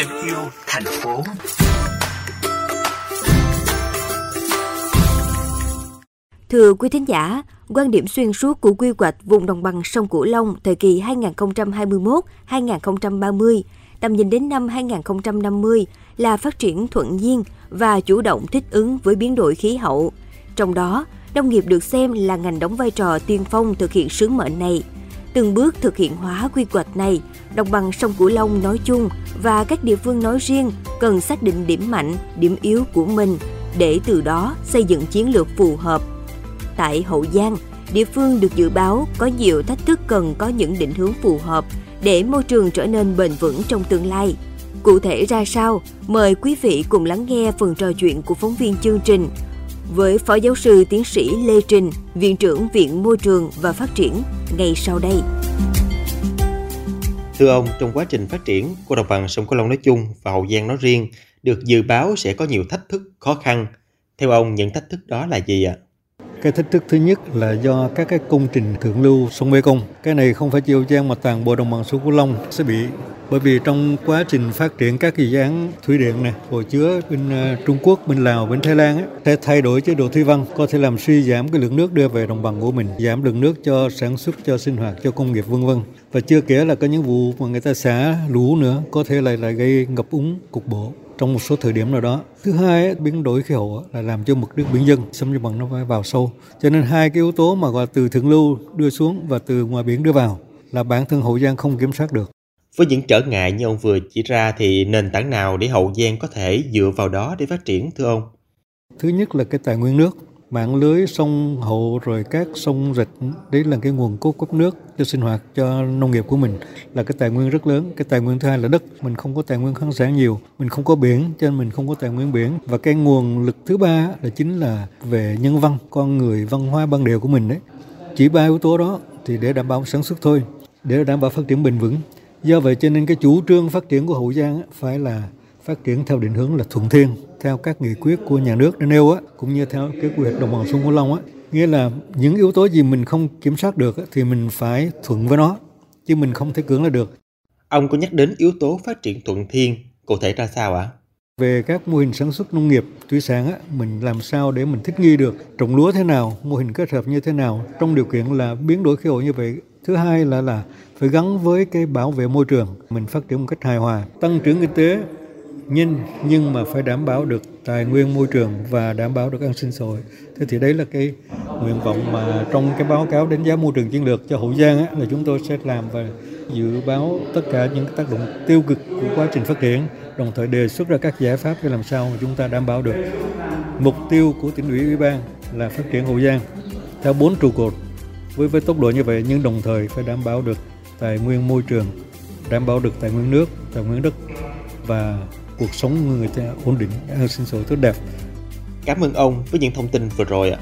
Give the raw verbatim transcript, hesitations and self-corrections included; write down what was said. thêm yêu thành phố. Thưa quý thính giả, quan điểm xuyên suốt của quy hoạch vùng đồng bằng sông Cửu Long thời kỳ hai nghìn không trăm hai mươi mốt đến hai nghìn không trăm ba mươi, tầm nhìn đến năm hai nghìn không trăm năm mươi là phát triển thuận nhiên và chủ động thích ứng với biến đổi khí hậu. Trong đó, nông nghiệp được xem là ngành đóng vai trò tiên phong thực hiện sứ mệnh này. Từng bước thực hiện hóa quy hoạch này, đồng bằng sông Cửu Long nói chung và các địa phương nói riêng cần xác định điểm mạnh, điểm yếu của mình để từ đó xây dựng chiến lược phù hợp. Tại Hậu Giang, địa phương được dự báo có nhiều thách thức cần có những định hướng phù hợp để môi trường trở nên bền vững trong tương lai. Cụ thể ra sao? Mời quý vị cùng lắng nghe phần trò chuyện của phóng viên chương trình với Phó Giáo sư Tiến sĩ Lê Trình, Viện trưởng Viện Môi trường và Phát triển ngay sau đây. Thưa ông, trong quá trình phát triển của đồng bằng sông Cửu Long nói chung và Hậu Giang nói riêng, được dự báo sẽ có nhiều thách thức khó khăn. Theo ông, những thách thức đó là gì ạ? Cái thách thức thứ nhất là do các cái công trình thượng lưu sông Mê Công. Cái này không phải chỉ Hậu Giang mà toàn bộ đồng bằng sông Cửu Long sẽ bị. Bởi vì trong quá trình phát triển các dự án thủy điện này, hồ chứa bên Trung Quốc, bên Lào, bên Thái Lan ấy, sẽ thay đổi chế độ thủy văn, có thể làm suy giảm cái lượng nước đưa về đồng bằng của mình, giảm lượng nước cho sản xuất, cho sinh hoạt, cho công nghiệp vân vân. Và chưa kể là có những vụ mà người ta xả lũ nữa, có thể lại lại gây ngập úng cục bộ trong một số thời điểm nào đó. Thứ hai, biến đổi khí hậu là làm cho mực nước biển dâng, xâm nhập mặn nó phải vào sâu. Cho nên hai cái yếu tố mà gọi từ thượng lưu đưa xuống và từ ngoài biển đưa vào là bản thân Hậu Giang không kiểm soát được. Với những trở ngại như ông vừa chỉ ra thì nền tảng nào để Hậu Giang có thể dựa vào đó để phát triển thưa ông? Thứ nhất là cái tài nguyên nước, mạng lưới sông Hậu rồi các sông rạch, đấy là cái nguồn cung cấp nước cho sinh hoạt, cho nông nghiệp của mình là cái tài nguyên rất lớn. Cái tài nguyên thứ hai là đất, mình không có tài nguyên khoáng sản nhiều, mình không có biển cho nên mình không có tài nguyên biển. Và cái nguồn lực thứ ba là chính là về nhân văn, con người, văn hóa bản địa của mình đấy. Chỉ ba yếu tố đó thì để đảm bảo sản xuất thôi, để đảm bảo phát triển bền vững. Do vậy cho nên cái chủ trương phát triển của Hậu Giang phải là phát triển theo định hướng là thuận thiên, theo các nghị quyết của nhà nước đã nêu á, cũng như theo cái quy hoạch đồng bằng sông Cửu Long á, nghĩa là những yếu tố gì mình không kiểm soát được á, thì mình phải thuận với nó, chứ mình không thể cưỡng lại được. Ông có nhắc đến yếu tố phát triển thuận thiên, cụ thể ra sao ạ? Về các mô hình sản xuất nông nghiệp, thủy sản á, mình làm sao để mình thích nghi được, trồng lúa thế nào, mô hình kết hợp như thế nào trong điều kiện là biến đổi khí hậu như vậy. Thứ hai là là phải gắn với cái bảo vệ môi trường, mình phát triển một cách hài hòa, tăng trưởng kinh tế nhanh nhưng mà phải đảm bảo được tài nguyên môi trường và đảm bảo được an sinh xã hội. Thế thì đấy là cái nguyện vọng mà trong cái báo cáo đánh giá môi trường chiến lược cho Hậu Giang á, là chúng tôi sẽ làm và dự báo tất cả những tác động tiêu cực của quá trình phát triển, đồng thời đề xuất ra các giải pháp để làm sao mà chúng ta đảm bảo được mục tiêu của tỉnh ủy, ủy ban là phát triển Hậu Giang theo bốn trụ cột. Với, với tốc độ như vậy nhưng đồng thời phải đảm bảo được tài nguyên môi trường, đảm bảo được tài nguyên nước, tài nguyên đất và cuộc sống người ta ổn định, an sinh xã hội tốt đẹp. Cảm ơn ông với những thông tin vừa rồi ạ.